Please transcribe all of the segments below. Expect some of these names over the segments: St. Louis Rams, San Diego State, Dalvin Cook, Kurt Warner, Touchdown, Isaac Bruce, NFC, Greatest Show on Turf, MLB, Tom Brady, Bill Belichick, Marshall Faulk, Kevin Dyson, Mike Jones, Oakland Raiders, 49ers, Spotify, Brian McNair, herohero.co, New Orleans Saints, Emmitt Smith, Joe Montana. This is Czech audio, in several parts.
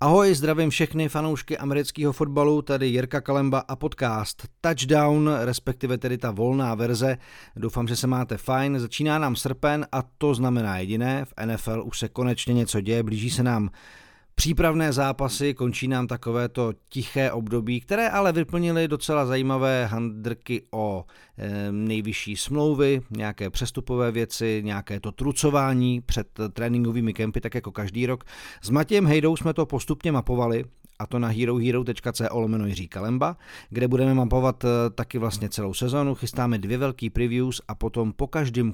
Ahoj, zdravím všechny fanoušky amerického fotbalu, tady Jirka Kalemba a podcast Touchdown, respektive tedy ta volná verze. Doufám, že se máte fajn. Začíná nám srpen a to znamená jediné, v NFL už se konečně něco děje, blíží se nám přípravné zápasy, končí nám takovéto tiché období, které ale vyplnily docela zajímavé handrky o nejvyšší smlouvy, nějaké přestupové věci, nějaké to trucování před tréninkovými kempy, tak jako každý rok. S Matějem Hejdou jsme to postupně mapovali, a to na herohero.co/Jirka Kalemba, kde budeme mapovat taky vlastně celou sezonu, chystáme 2 velký previews a potom po každém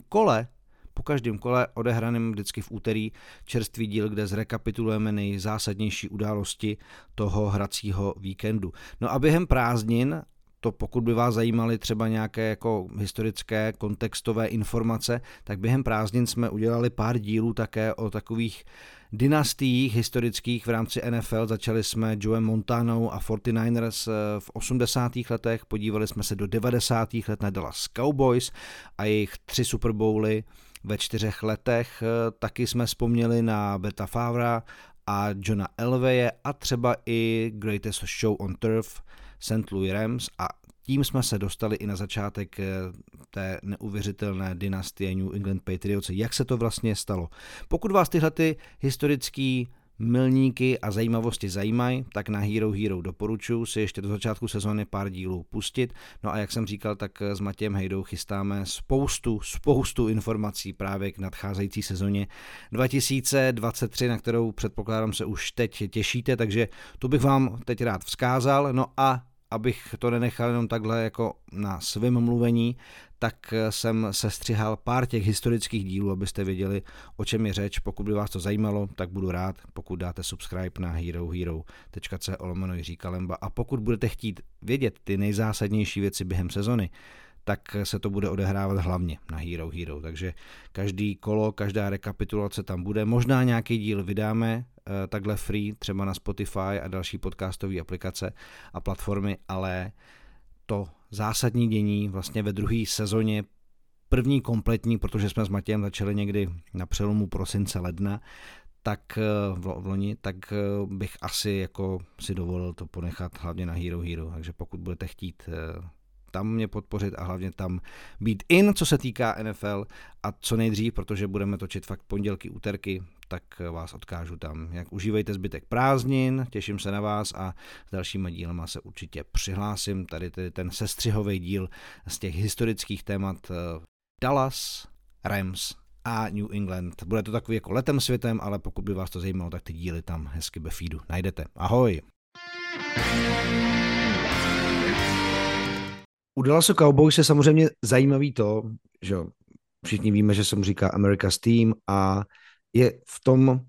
kole odehraném vždycky v úterý čerstvý díl, kde zrekapitulujeme nejzásadnější události toho hracího víkendu. No a během prázdnin, to pokud by vás zajímaly třeba nějaké jako historické kontextové informace, tak během prázdnin jsme udělali pár dílů také o takových dynastiích historických v rámci NFL. Začali jsme Joe Montanou a 49ers v 80. letech, podívali jsme se do 90. let na Dallas Cowboys a jejich 3 Super Bowly ve 4 letech. Taky jsme vzpomněli na Bretta Favra a Johna Elwaye a třeba i Greatest Show on Turf St. Louis Rams a tím jsme se dostali i na začátek té neuvěřitelné dynastie New England Patriots. Jak se to vlastně stalo? Pokud vás tyhle ty historické milníky a zajímavosti zajímají, tak na Hero Hero doporučuji si ještě do začátku sezóny pár dílů pustit. No a jak jsem říkal, tak s Matějem Hejdou chystáme spoustu informací právě k nadcházející sezóně 2023, na kterou předpokládám se už teď těšíte, takže tu bych vám teď rád vzkázal. No a abych to nenechal jenom takhle jako na svém mluvení, tak jsem sestřihal pár těch historických dílů, abyste věděli, o čem je řeč. Pokud by vás to zajímalo, tak budu rád, pokud dáte subscribe na herohero.co/Jirka Kalemba. A pokud budete chtít vědět ty nejzásadnější věci během sezony, tak se to bude odehrávat hlavně na Hero Hero. Takže každý kolo, každá rekapitulace tam bude. Možná nějaký díl vydáme takhle free, třeba na Spotify a další podcastové aplikace a platformy, ale to zásadní dění vlastně ve druhé sezóně, první kompletní, protože jsme s Matějem začali někdy na přelomu prosince ledna, tak v loni, tak bych asi jako si dovolil to ponechat hlavně na Hero Hero. Takže pokud budete chtít tam mě podpořit a hlavně tam být in, co se týká NFL a co nejdřív, protože budeme točit fakt pondělky, úterky, tak vás odkážu tam. Jak užívejte zbytek prázdnin, těším se na vás a s dalšíma dílama se určitě přihlásím. Tady tedy ten sestřihový díl z těch historických témat Dallas, Rams a New England. Bude to takový jako letem světem, ale pokud by vás to zajímalo, tak ty díly tam hezky ve feedu najdete. Ahoj! U Dallasu Cowboys je samozřejmě zajímavý to, že všichni víme, že se mu říká America's Team a je v tom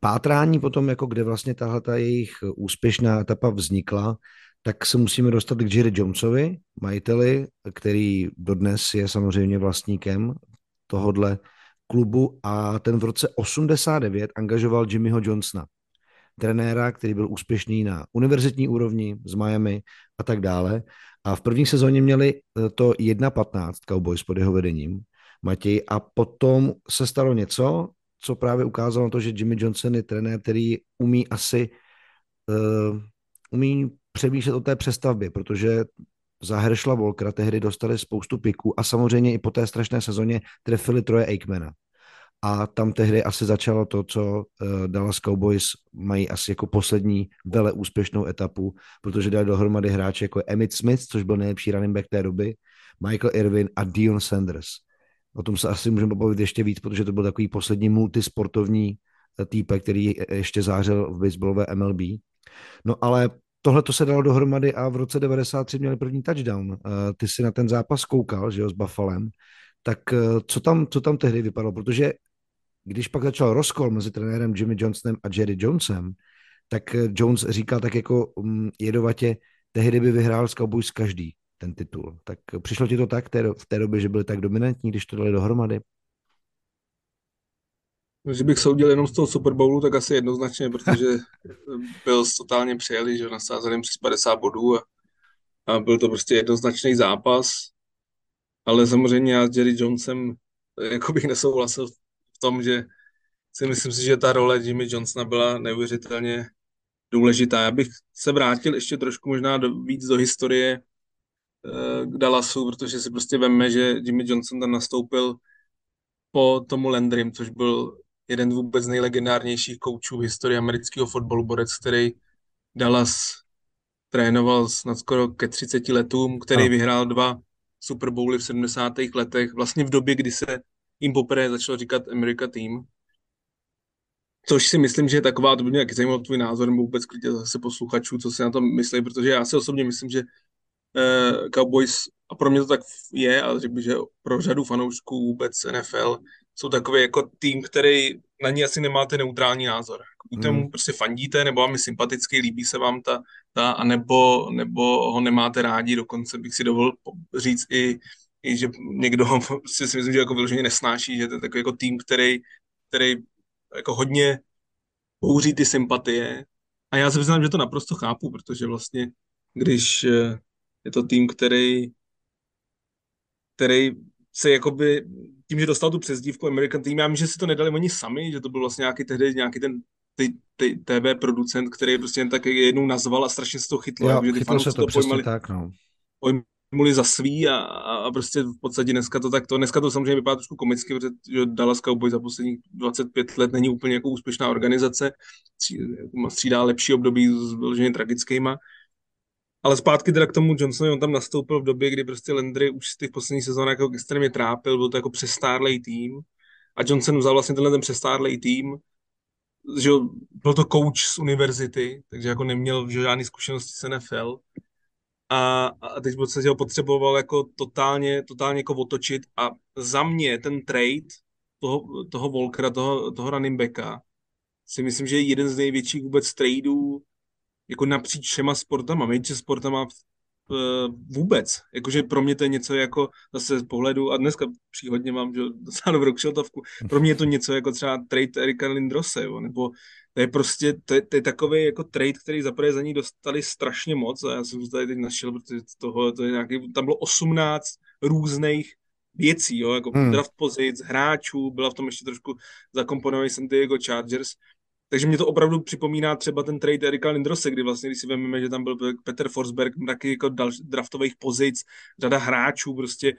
pátrání potom, jako kde vlastně tahleta jejich úspěšná etapa vznikla, tak se musíme dostat k Jerry Jonesovi, majiteli, který dodnes je samozřejmě vlastníkem tohodle klubu a ten v roce 89 angažoval Jimmyho Johnsona, trenéra, který byl úspěšný na univerzitní úrovni z Miami a tak dále. A v první sezóně měli to 1-15 Cowboys pod jeho vedením, Matěj, a potom se stalo něco, co právě ukázalo to, že Jimmy Johnson je trenér, který umí asi umí přemýšlet o té přestavbě, protože za Herschla Walkera tehdy dostali spoustu piků a samozřejmě i po té strašné sezóně trefili Troje Aikmana. A tam tehdy asi začalo to, co Dallas Cowboys mají asi jako poslední veleúspěšnou etapu, protože dali dohromady hráče jako Emmitt Smith, což byl nejlepší running back té doby, Michael Irvin a Deion Sanders. O tom se asi můžeme pobavit ještě víc, protože to byl takový poslední multisportovní týpek, který ještě zářil v baseballové MLB. No ale tohle to se dalo dohromady a v roce 93 měli první touchdown. Ty si na ten zápas koukal, že jo, s Buffalem. Tak co tam tehdy vypadalo? Protože když pak začal rozkol mezi trenérem Jimmy Johnsonem a Jerry Jonesem, tak Jones říkal tak jako jedovatě, tehdy by vyhrál s Cowboys každý ten titul. Tak přišlo ti to tak v té době, že byli tak dominantní, když to dali dohromady? Že bych soudil jenom z toho Super Bowlu, tak asi jednoznačně, protože byl totálně přejeli, že nasázeným přes 50 bodů a byl to prostě jednoznačný zápas. Ale samozřejmě já s Jerry Jonesem jako bych nesouhlasil v tom, že si myslím, že ta role Jimmy Johnsona byla neuvěřitelně důležitá. Já bych se vrátil ještě trošku možná víc do historie k Dallasu, protože si prostě vemme, že Jimmy Johnson tam nastoupil po Tomu Landrym, což byl jeden vůbec nejlegendárnějších koučů v historii amerického fotbalu, borec, který Dallas trénoval snad skoro ke 30 letům, který vyhrál 2 Super Bowly v 70. letech, vlastně v době, kdy se jim poprvé začalo říkat America Team. Což si myslím, že je taková, to by mě taky zajímalo tvůj názor, nebo vůbec klidně zase posluchačů, co si na tom myslí, protože já si osobně myslím, že Cowboys, a pro mě to tak je, ale řekl bych, že pro řadu fanoušků vůbec NFL, jsou takový jako tým, který na ní asi nemáte neutrální názor. Buď tomu prostě fandíte, nebo vám je sympatický, líbí se vám ta anebo ho nemáte rádi, dokonce bych si dovolil říct i že někdo ho prostě si myslím, že jako vyloženě nesnáší, že to je takový jako tým, který jako hodně bouří ty sympatie. A já se přiznám, že to naprosto chápu, protože vlastně, když je to tým, který se jakoby, tím, že dostal tu přezdívku American Team, já vím, že si to nedali oni sami, že to byl vlastně tehdy nějaký ten TV producent, který prostě jen tak jednou nazval a strašně se to chytlo. Jo, chytlo se to přesně tak, no. Pojmuli za svý a prostě v podstatě dneska to samozřejmě vypadá trošku komicky, protože Dallas Cowboys za posledních 25 let není úplně jako úspěšná organizace, střídá lepší období s vyloženě tragickýma. Ale zpátky teda k tomu Johnsonovi, on tam nastoupil v době, kdy prostě Landry už v těch posledních sezónách jako extrémně trápil, byl to jako přestárlej tým a Johnson vzal vlastně tenhle ten přestárlej tým, že byl to coach z univerzity, takže jako neměl žádný zkušenosti s NFL a teď v podstatě ho potřeboval jako totálně jako otočit a za mě ten trade toho Walkera, toho running backa, si myslím, že je jeden z největších vůbec tradeů jako napříč všema sportama, větší sportama vůbec. Jakože pro mě to je něco jako zase z pohledu, a dneska příhodně mám docela dobrou kšeltovku, pro mě je to něco jako třeba trade Erika Lindrose, jo, nebo to je prostě, to je takový jako trade, který zaprvé za ní dostali strašně moc a já jsem to tady teď našel, protože to je nějaký, tam bylo 18 různých věcí, jo, jako draft pozic, hráčů, byla v tom ještě trošku zakomponovaný San Diego Chargers. Takže mě to opravdu připomíná třeba ten trade Erika Lindrose, kdy vlastně, když si vememe, že tam byl Peter Forsberg, taky jako draftových pozic, řada hráčů, prostě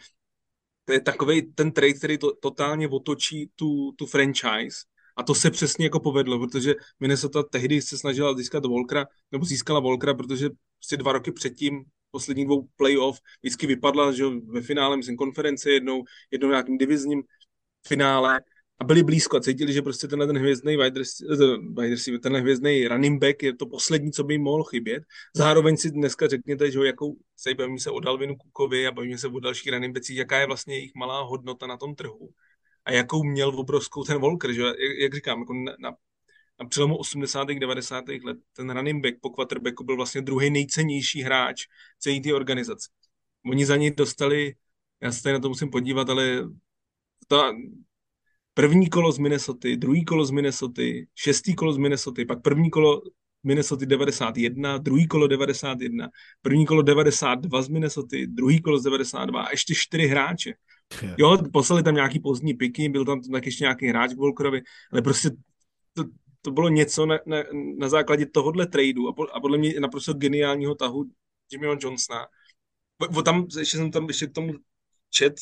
to je takovej ten trade, který totálně otočí tu franchise. A to se přesně jako povedlo, protože Minnesota tehdy se snažila získala Walkera, protože prostě 2 roky předtím, poslední 2 playoff, vždycky vypadla, že ve finále, myslím, konference jednou nějakým divizním finále, a byli blízko a cítili, že prostě tenhle ten hvězdný running back je to poslední, co by jim mohlo chybět. Zároveň si dneska řekněte, že bavíme se o Dalvinu Cookovi a bavíme se o dalších running backích, jaká je vlastně jejich malá hodnota na tom trhu. A jakou měl obrovskou ten Walker, že jak říkám, jako na přelomu 80. 90. let ten running back po quarterbacku byl vlastně druhý nejcennější hráč celé té organizace. Oni za něj dostali, já se tady na to musím podívat, ale první kolo z Minnesota, druhý kolo z Minnesota, šestý kolo z Minnesota, pak první kolo Minnesota 91, druhý kolo 91, první kolo 92 z Minnesota, druhý kolo z 92 a ještě 4 hráče. Jo, poslali tam nějaký pozdní piky, byl tam tak ještě nějaký hráč k Volkerovi, ale prostě to bylo něco na základě tohohle tradu a podle mě naprosto geniálního tahu Jimmyho Johnsona. Ještě k tomu čet,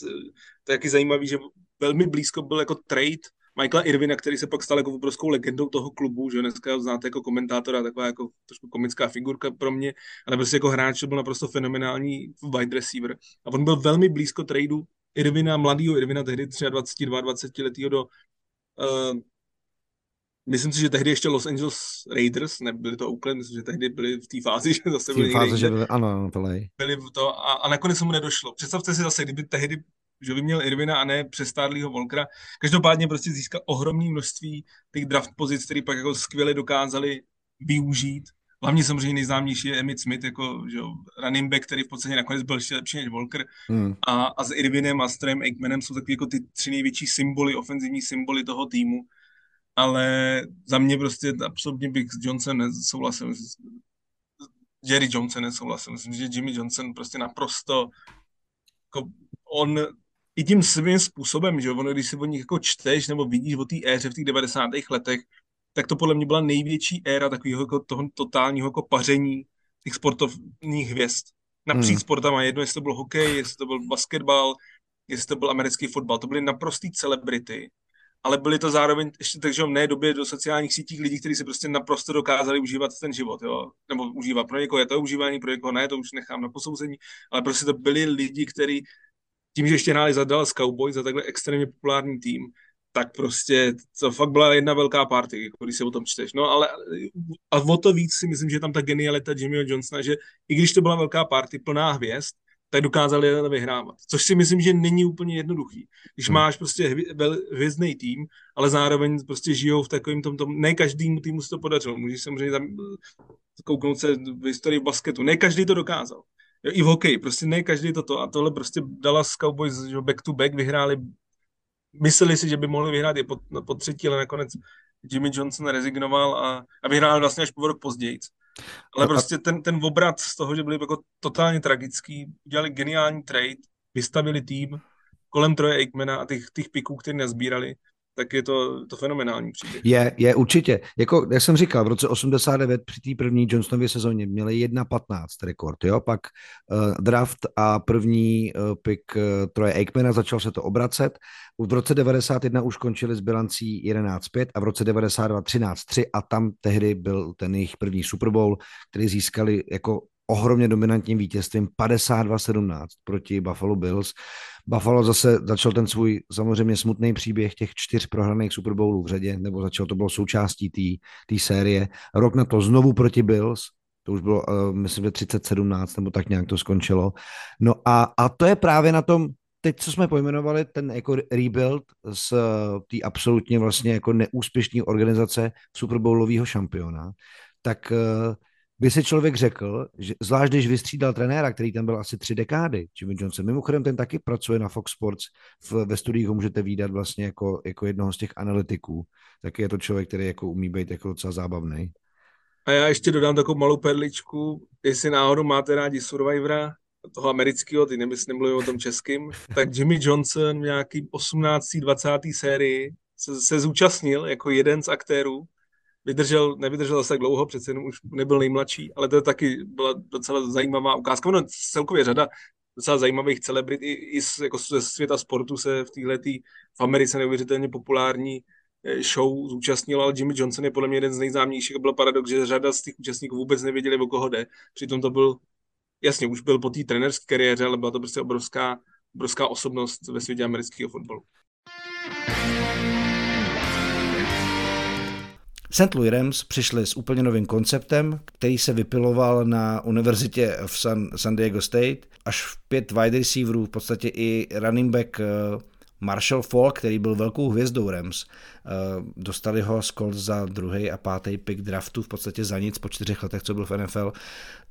to je taky zajímavý, že velmi blízko byl jako trade Michaela Irvina, který se pak stal jako obrovskou legendou toho klubu, že dneska ho znáte jako komentátora, taková jako trošku komická figurka pro mě, ale prostě jako hráč to byl naprosto fenomenální wide receiver. A on byl velmi blízko tradu Irvina, mladýho Irvina, tehdy 22 letýho do, myslím si, že tehdy ještě Los Angeles Raiders, nebyli to Oakland, myslím, že tehdy byli v té fázi, že zase byli nakonec se mu nedošlo. Představte si zase, kdyby tehdy že by měl Irvina a ne přestárlýho Volkera. Každopádně prostě získal ohromné množství těch draft pozic, který pak jako skvěle dokázali využít. Hlavně samozřejmě nejznámější je Emmitt Smith, jako že running back, který v podstatě nakonec byl ještě lepší než Volker. A s Irvinem a s Troyem Aikmanem jsou takový jako ty 3 největší symboly, ofenzivní symboly toho týmu. Ale za mě prostě absolutně bych s Johnsonem nesouhlasil. Jerry Johnson nesouhlasil. Myslím, že Jimmy Johnson prostě naprosto jako on i tím svým způsobem, že ono, když si o nich jako čteš nebo vidíš o té éře v těch 90. letech, tak to podle mě byla největší éra takového jako toho totálního jako paření těch sportovních hvězd. Napříč sportama, jedno, jestli to byl hokej, jestli to byl basketbal, jestli to byl americký fotbal, to byly naprostý celebrity, ale byly to zároveň ještě takže v mé době do sociálních sítí lidí, kteří se prostě naprosto dokázali užívat ten život, jo? Nebo užívat. Pro někoho je to užívání, pro někoho ne, to už nechám na posouzení, ale prostě to byli lidi, kteří tím, že ještě hráli za Dallas Cowboys, za takhle extrémně populární tým, tak prostě to fakt byla jedna velká party, když se o tom čteš. No, ale a o to víc si myslím, že tam ta genialita Jimmyho Johnsona, že i když to byla velká party plná hvězd, tak dokázali je vyhrávat. Což si myslím, že není úplně jednoduchý. Když máš prostě hvězdnej tým, ale zároveň prostě žijou v takovém tom, ne každému týmu se to podařilo. Můžeš samozřejmě tam kouknout se v historii basketu. Ne každý to dokázal. Jo, i v hokeji, prostě ne každý toto. A tohle prostě Dallas Cowboys back to back vyhráli. Mysleli si, že by mohli vyhrát je po třetí, ale nakonec Jimmy Johnson rezignoval a vyhrál vlastně až půl rok později. Ale prostě ten obrat z toho, že byli jako totálně tragický, udělali geniální trade, vystavili tým kolem Troje Aikmana a těch piků, které nazbírali, tak je to fenomenální příběh. Je určitě. Jako, jak jsem říkal, v roce 89 při té první Johnsonově sezóně měli 1-15 rekord, jo? Pak draft a první pick Troje Aikmana, začal se to obracet. V roce 91 už končili s bilancí 11-5 a v roce 92 13-3 a tam tehdy byl ten jejich první Super Bowl, který získali jako ohromně dominantním vítězstvím 52-17 proti Buffalo Bills. Buffalo zase začal ten svůj samozřejmě smutný příběh těch 4 prohraných Super Bowlů v řadě, nebo to bylo součástí té série. Rok na to znovu proti Bills, to už bylo, myslím, že 30-17, nebo tak nějak to skončilo. No a to je právě na tom, teď, co jsme pojmenovali, ten jako rebuild z té absolutně vlastně jako neúspěšné organizace Super Bowlového šampiona, tak by si člověk řekl, že zvlášť když vystřídal trenéra, který tam byl asi 3 dekády, Jimmy Johnson, mimochodem ten taky pracuje na Fox Sports, ve studiích ho můžete vídat vlastně jako jednoho z těch analytiků, taky je to člověk, který jako umí být jako docela zábavný. A já ještě dodám takovou malou perličku, jestli náhodou máte rádi Survivora, toho amerického, ty nemluvím o tom českým, tak Jimmy Johnson v nějaký 18. 20. sérii se zúčastnil jako jeden z aktérů. Nevydržel zase tak dlouho, přece jenom už nebyl nejmladší, ale to taky byla docela zajímavá ukázka. No, celkově řada docela zajímavých celebrit i jako ze světa sportu se v této v Americe neuvěřitelně populární show zúčastnil, ale Jimmy Johnson je podle mě jeden z nejznámějších a byl paradox, že řada z těch účastníků vůbec nevěděli, o koho jde. Přitom to byl, jasně, už byl po té trenérské kariéře, ale byla to prostě obrovská osobnost ve světě amerického fotbalu. St. Louis Rams přišli s úplně novým konceptem, který se vypiloval na univerzitě v San Diego State. Až v 5 wide receiverů, v podstatě i running back Marshall Faulk, který byl velkou hvězdou Rams. Dostali ho z Colts za 2. a 5. pick draftu, v podstatě za nic po 4 letech, co byl v NFL.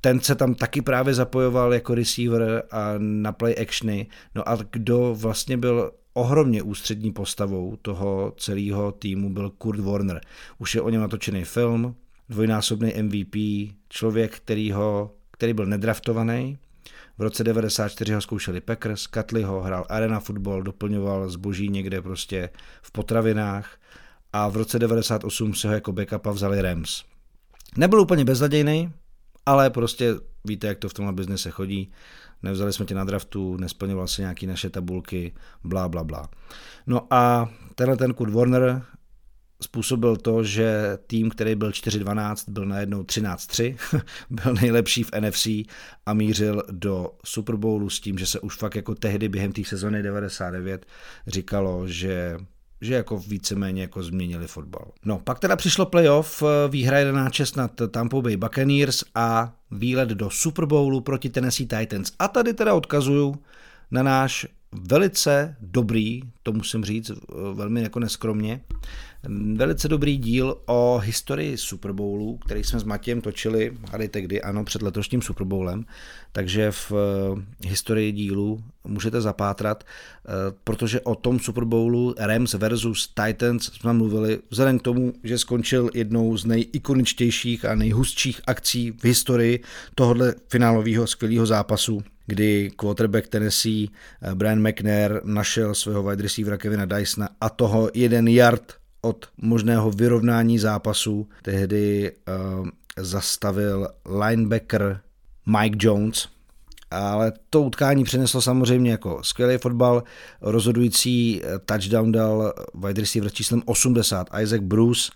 Ten se tam taky právě zapojoval jako receiver a na play actiony. No a kdo vlastně byl ohromně ústřední postavou toho celého týmu, byl Kurt Warner. Už je o něm natočený film, dvojnásobný MVP, člověk, který byl nedraftovaný. V roce 1994 ho zkoušeli Packers, katli ho, hrál arena fotbal, doplňoval zboží někde prostě v potravinách a v roce 1998 se ho jako backupa vzali Rams. Nebyl úplně beznadějný, ale prostě víte, jak to v tomhle biznise chodí. Nevzali jsme tě na draftu, nesplňoval se nějaký naše tabulky, blá, blá, blá. No a ten Kurt Warner způsobil to, že tým, který byl 4-12, byl najednou 13-3, byl nejlepší v NFC a mířil do Super Bowlu s tím, že se už fakt jako tehdy během té sezony 99 říkalo, že jako víceméně jako změnili fotbal. No, pak teda přišlo playoff, výhra 11-6 nad Tampa Bay Buccaneers a výlet do Super Bowlu proti Tennessee Titans. A tady teda odkazuju na náš velice dobrý, to musím říct velmi jako neskromně, velice dobrý díl o historii Super Bowlu, který jsme s Matějem točili, hádejte kdy, ano, před letošním Super Bowlem, takže v historii dílu můžete zapátrat, protože o tom Super Bowlu Rams versus Titans jsme mluvili vzhledem k tomu, že skončil jednou z nejikoničtějších a nejhustších akcí v historii tohohle finálového skvělého zápasu, kdy quarterback Tennessee Brian McNair našel svého wide receivera Kevina Dysona a toho 1 yard od možného vyrovnání zápasu tehdy zastavil linebacker Mike Jones, ale to utkání přineslo samozřejmě jako skvělý fotbal. Rozhodující touchdown dal wide receiver číslem 80 Isaac Bruce.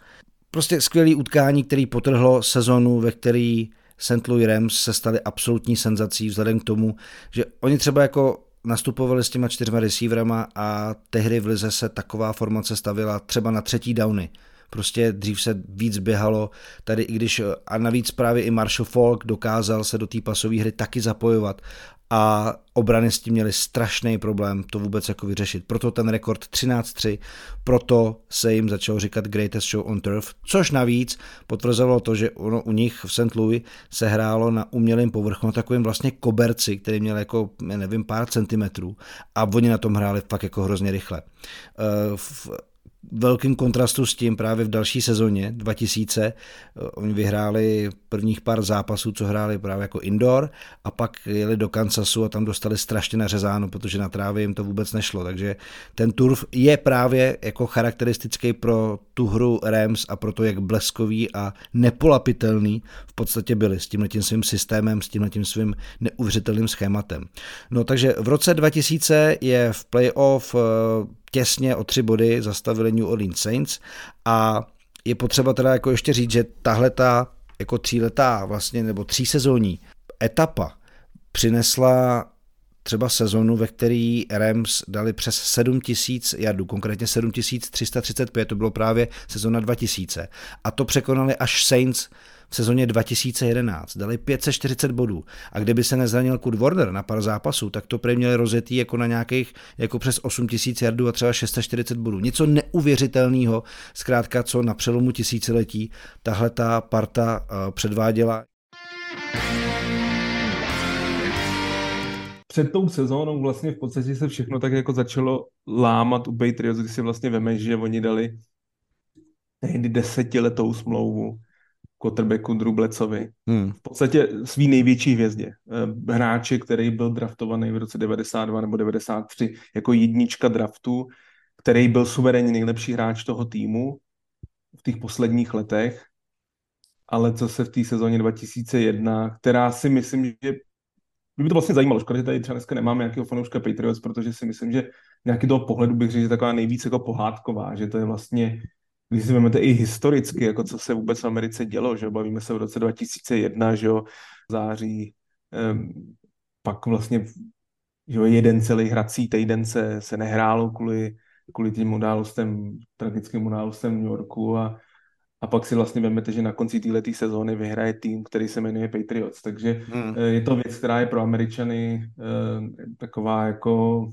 Prostě skvělý utkání, který potrhlo sezonu, ve který St. Louis Rams se stali absolutní senzací vzhledem k tomu, že oni třeba jako nastupovali s těma 4 receiverama a tehdy v lize se taková formace stavila třeba na 3. downy. Prostě dřív se víc běhalo tady, i když a navíc právě i Marshall Faulk dokázal se do té pasové hry taky zapojovat a obrany s tím měly strašný problém to vůbec jako vyřešit. Proto ten rekord 13-3, proto se jim začalo říkat Greatest Show on Turf, což navíc potvrzovalo to, že ono u nich v St. Louis se hrálo na umělém povrchu, na takovém vlastně koberci, který měl jako, nevím, pár centimetrů a oni na tom hráli fakt jako hrozně rychle. V velkým kontrastu s tím právě v další sezóně 2000 oni vyhráli prvních pár zápasů, co hráli právě jako indoor a pak jeli do Kansasu a tam dostali strašně nařezáno, protože na trávě jim to vůbec nešlo, takže ten turf je právě jako charakteristický pro tu hru Rams a pro to, jak bleskový a nepolapitelný v podstatě byli s tímhletím svým systémem, s tímhletím svým neuvěřitelným schématem. No takže v roce 2000 je v playoff těsně o 3 body zastavili New Orleans Saints a je potřeba teda jako ještě říct, že tahleta jako 3letá vlastně nebo 3sezónní etapa přinesla třeba sezonu, ve který Rams dali přes 7000 jardů, konkrétně 7335, to bylo právě sezona 2000 a to překonali až Saints v sezóně 2011, dali 540 bodů a kdyby se nezranil Kurt Warner na pár zápasů, tak to prý měli rozjetý jako na nějakých jako přes 8000 jardů a třeba 640 bodů. Něco neuvěřitelného, zkrátka co na přelomu tisíciletí tahle ta parta předváděla. Před tou sezónou vlastně v podstatě se všechno tak jako začalo lámat u Patriots, když si vlastně veme, že oni dali tehdy 10letou smlouvu quarterbacku Drew Bledsovi. V podstatě svý největší hvězdě. Hráči, který byl draftovaný v roce 92 nebo 93 jako jednička draftu, který byl suverénně nejlepší hráč toho týmu v těch posledních letech, ale co se v té sezóně 2001, která si myslím, že by to vlastně zajímalo, škoda, že tady třeba dneska nemám nějakého fanouška Patriots, protože si myslím, že nějaký toho pohledu bych řekl, že taková nejvíc jako pohádková, že to je vlastně, když si vezmete i historicky, jako co se vůbec v Americe dělo, že bavíme se v roce 2001, že jo, září, pak vlastně, že jo, jeden celý hrací týden se nehrálo kvůli těm událostem, tragickým událostem v New Yorku a pak si vlastně vemete, že na konci této sezóny vyhraje tým, který se jmenuje Patriots. Takže je to věc, která je pro Američany taková jako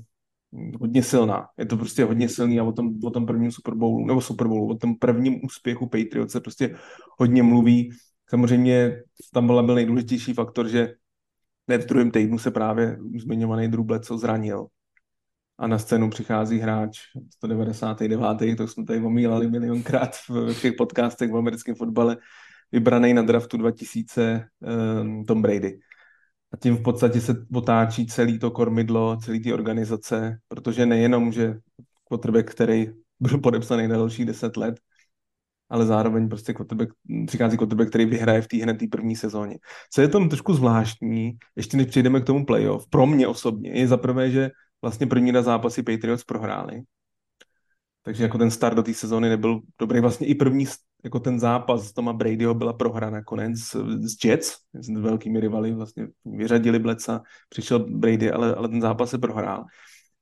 hodně silná. Je to prostě hodně silný a o tom prvním Super Bowlu, o tom prvním úspěchu Patriots se prostě hodně mluví. Samozřejmě tam byl nejdůležitější faktor, že v druhém týdnu se právě zmiňovaný Drew Bledsoe zranil. A na scénu přichází hráč 199. To jsme tady omílali milionkrát ve všech podcastech v americkém fotbale, vybraný na draftu 2000 Tom Brady. A tím v podstatě se otáčí celý to kormidlo, celý ty organizace, protože nejenom, že quarterback, který byl podepsaný na další 10 let, ale zároveň prostě přichází quarterback, který vyhraje v té hned první sezóně. Co je tam trošku zvláštní, ještě než přejdeme k tomu playoff, pro mě osobně, je zaprvé, že vlastně první na zápasy Patriots prohráli. Takže jako ten start do té sezóny nebyl dobrý. Vlastně i první jako ten zápas Toma Bradyho byla prohra nakonec z Jets, s velkými rivaly, vlastně vyřadili Bledsa, přišel Brady, ale ten zápas se prohrál.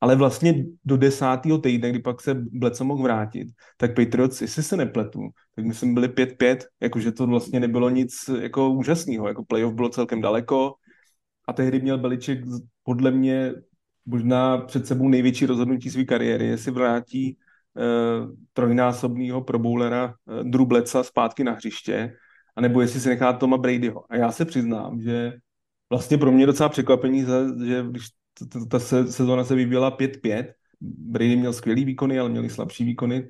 Ale vlastně do 10. týdne, kdy pak se Bledsa mohl vrátit, tak Patriots, jestli se nepletu, tak myslím byli 5-5, jakože to vlastně nebylo nic jako úžasného, jako playoff bylo celkem daleko a tehdy měl Beliček podle mě možná před sebou největší rozhodnutí své kariéry, jestli vrátí trojnásobného proboulera Drew Bledsoe zpátky na hřiště, anebo jestli se nechá Toma Bradyho. A já se přiznám, že vlastně pro mě docela překvapení, že když ta sezóna se vyvíjela 5-5, Brady měl skvělý výkony, ale měl i slabší výkony,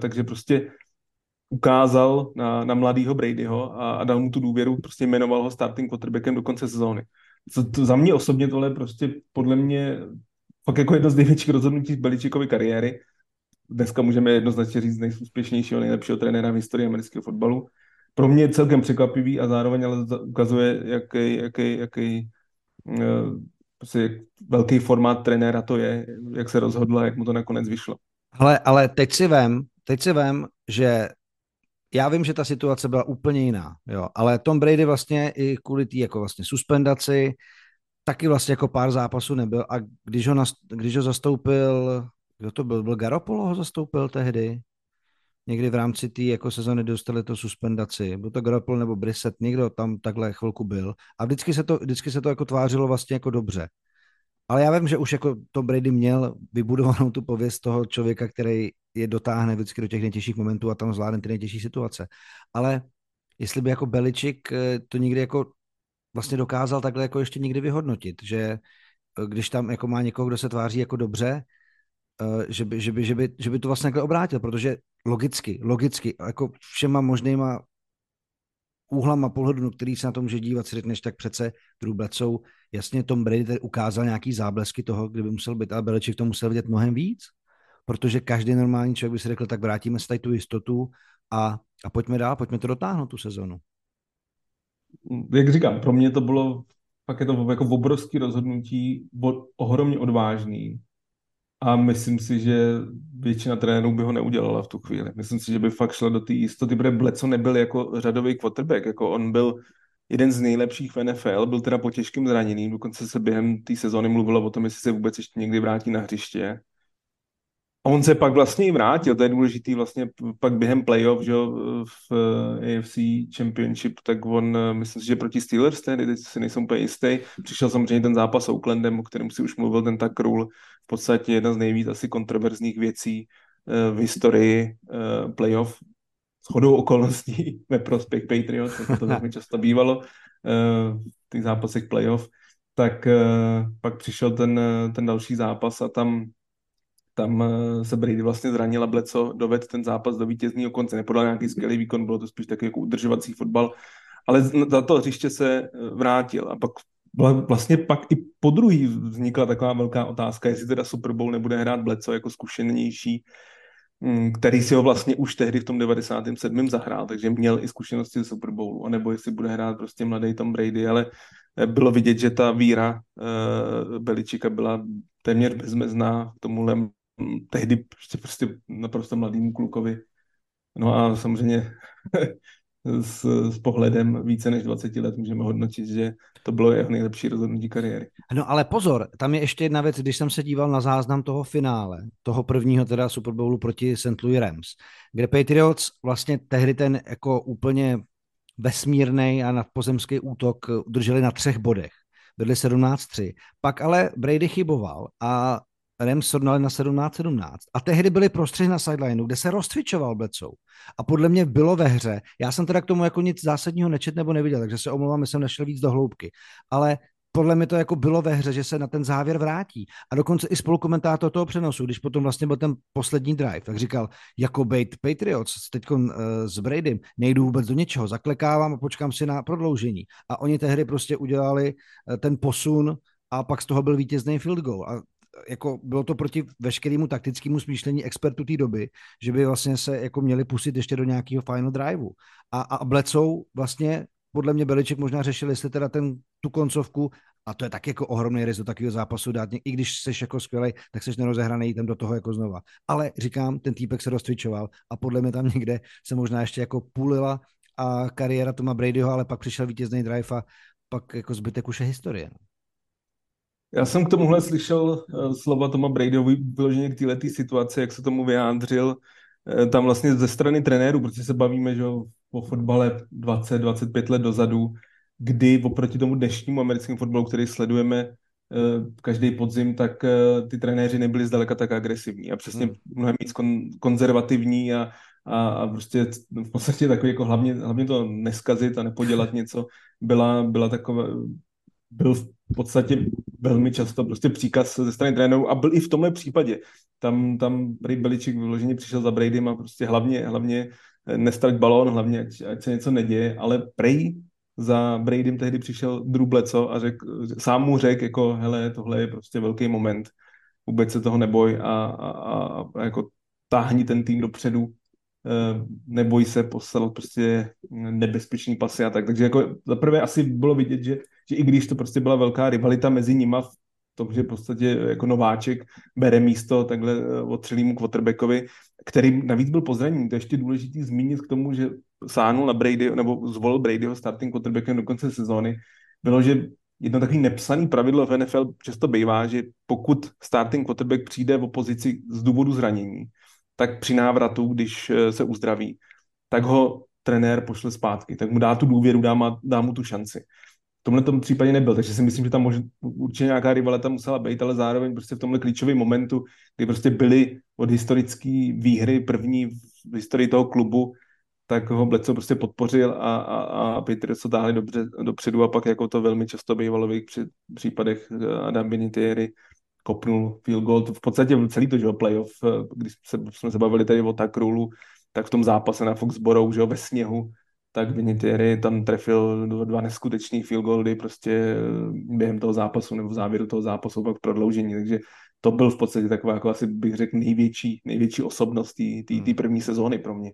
takže prostě ukázal na mladýho Bradyho a dal mu tu důvěru, prostě jmenoval ho starting quarterbackem do konce sezóny. To za mě osobně tohle je prostě podle mě fakt jako jedno z největších rozhodnutí z Beličíkovy kariéry dneska můžeme jednoznačně říct nejúspěšnějšího, nejlepšího trenéra v historii amerického fotbalu. Pro mě je celkem překvapivý a zároveň ale ukazuje, jaký velký formát trenéra to je, jak se rozhodl a jak mu to nakonec vyšlo. Hele, ale teď si vem, že já vím, že ta situace byla úplně jiná, jo, ale Tom Brady vlastně i kvůli té jako vlastně suspendaci taky vlastně jako pár zápasů nebyl a když ho zastoupil, kdo to byl? Byl Garoppolo ho zastoupil tehdy? Někdy v rámci té jako sezony dostali to suspendaci. Byl to Garoppolo nebo Brissett, někdo tam takhle chvilku byl a vždycky se to jako tvářilo vlastně jako dobře. Ale já vím, že už jako Tom Brady měl vybudovanou tu pověst toho člověka, který je dotáhne vždycky do těch nejtěžších momentů a tam zvládne ty nejtěžší situace. Ale jestli by jako Belichick to někdy jako vlastně dokázal takhle jako ještě nikdy vyhodnotit, že když tam jako má někoho, kdo se tváří jako dobře, že by to vlastně takhle obrátil, protože logicky, jako všema možnýma úhlama pohledu, který se na to může dívat, si řekneš, tak přece Drew Bledsoe, jasně Tom Brady tady ukázal nějaký záblesky toho, kdyby musel být, ale Belichick to musel vidět mnohem víc, protože každý normální člověk by si řekl, tak vrátíme si tady tu jistotu a pojďme dál, pojďme to dotáhnout tu sezonu. Jak říkám, pro mě to bylo, pak je to jako obrovský rozhodnutí, ohromně odvážný a myslím si, že většina trenérů by ho neudělala v tu chvíli. Myslím si, že by fakt šla do té jistoty, protože Bledsoe nebyl jako řadový quarterback, jako on byl jeden z nejlepších v NFL, byl teda po těžkým zranění, dokonce se během té sezóny mluvilo o tom, jestli se vůbec ještě někdy vrátí na hřiště. A on se pak vlastně i vrátil, to je důležitý vlastně pak během playoff, že v AFC Championship, tak on, myslím si, že proti Steelers, teď si nejsem úplně jistý, přišel samozřejmě ten zápas s Oaklandem, o kterém si už mluvil ten tak Krul, v podstatě jedna z nejvíc asi kontroverzních věcí v historii playoff, shodou okolností ve prospěch Patriots, to tak mi často bývalo v těch zápasech playoff, tak pak přišel ten další zápas a tam se Brady vlastně zranil a Bledsoe dovedl ten zápas do vítězního konce. Nepodal nějaký skvělý výkon, bylo to spíš takový jako udržovací fotbal, ale za to hřiště se vrátil. A pak vlastně pak i po druhý vznikla taková velká otázka, jestli teda Super Bowl nebude hrát Bledsoe jako zkušenější, který si ho vlastně už tehdy v tom 97. zahrál, takže měl i zkušenosti ze Super Bowlu, anebo jestli bude hrát prostě mladý Tom Brady, ale bylo vidět, že ta víra Belichicka byla téměř bezmezná k tomuhle tehdy prostě naprosto mladým klukovi. No a samozřejmě s pohledem více než 20 let můžeme hodnotit, že to bylo jeho nejlepší rozhodnutí kariéry. No ale pozor, tam je ještě jedna věc, když jsem se díval na záznam toho finále, toho prvního teda Super Bowlu proti St. Louis Rams, kde Patriots vlastně tehdy ten jako úplně vesmírnej a nadpozemský útok udrželi na 3 bodech. Vedli 17-3. Pak ale Brady chyboval a Rams srovnali na 17-17. A tehdy byly prostřih na sidelineu, kde se rozcvičoval Bledsoe. A podle mě bylo ve hře. Já jsem teda k tomu jako nic zásadního nečet nebo neviděl, takže se omlouvám, jsem nešel víc do hloubky. Ale podle mě to jako bylo ve hře, že se na ten závěr vrátí. A dokonce i spolukomentátor toho přenosu, když potom vlastně byl ten poslední drive, tak říkal, jako bejt Patriots teďkon s Bradym, nejdu vůbec do něčeho, zaklekávám a počkám si na prodloužení. A oni tehdy prostě udělali ten posun a pak z toho byl vítězný field goal. A jako bylo to proti veškerému taktickému smýšlení expertů té doby, že by vlastně se jako měli pustit ještě do nějakého final driveu. A Bledsoe vlastně podle mě Belichick možná řešil, jestli teda tu koncovku, a to je tak jako ohromný risk do takového zápasu dát, i když jsi jako skvělej, tak jsi nerozehraný tam do toho jako znova. Ale říkám, ten týpek se rozcvičoval a podle mě tam někde se možná ještě jako půlila a kariéra Toma Bradyho, ale pak přišel vítězný drive a pak jako zbytek už je historie. Já jsem k tomuhle slyšel slova Toma Bradyho vyloženě k této situaci, jak se tomu vyjádřil, tam vlastně ze strany trenérů, protože se bavíme, že o fotbale 20-25 let dozadu, kdy oproti tomu dnešnímu americkému fotbalu, který sledujeme každý podzim, tak ty trenéři nebyli zdaleka tak agresivní a přesně mnohem víc konzervativní a prostě v podstatě takový jako hlavně to neskazit a nepodělat něco, byl v podstatě velmi často prostě příkaz ze strany trenérů a byl i v tomhle případě. Tam Belichick vyloženě přišel za Bradym a prostě hlavně nestrať balón, hlavně ať se něco neděje, ale prej za Bradym tehdy přišel Drew Bledsoe a sám mu řekl, jako hele, tohle je prostě velký moment, vůbec se toho neboj a jako táhni ten tým dopředu, neboj se poslat prostě nebezpečný pasy a tak. Takže jako zaprvé asi bylo vidět, že i když to prostě byla velká rivalita mezi nima v tom, že v podstatě jako nováček bere místo takhle otřelýmu quarterbackovi, který navíc byl po zranění. To je ještě důležitý zmínit k tomu, že sáhnul na Brady, nebo zvolil Bradyho starting quarterbackem do konce sezóny, bylo, že jedno takový nepsaný pravidlo v NFL často bývá, že pokud starting quarterback přijde v opozici z důvodu zranění, tak při návratu, když se uzdraví, tak ho trenér pošle zpátky, tak mu dá tu důvěru, dá mu tu šanci. V tomhle tom případě nebyl, takže si myslím, že tam určitě nějaká rivalita musela být, ale zároveň prostě v tomhle klíčovém momentu, kdy prostě byly od historické výhry první v historii toho klubu, tak ho Bledsoe prostě podpořil a Patriots se táhli dobře dopředu a pak jako to velmi často bývalo v jejich případech Adam Vinatieri kopnul field goal. V podstatě celý to, že jo, playoff, když jsme se bavili tady o Tuck Rule, tak v tom zápase na Foxborough, že jo, ve sněhu, tak Vinatieri tam trefil dva neskutečný field goaly prostě během toho zápasu nebo v závěru toho zápasu, pak v prodloužení, takže to byl v podstatě taková, jako asi bych řekl, největší osobnost té první sezóny pro mě.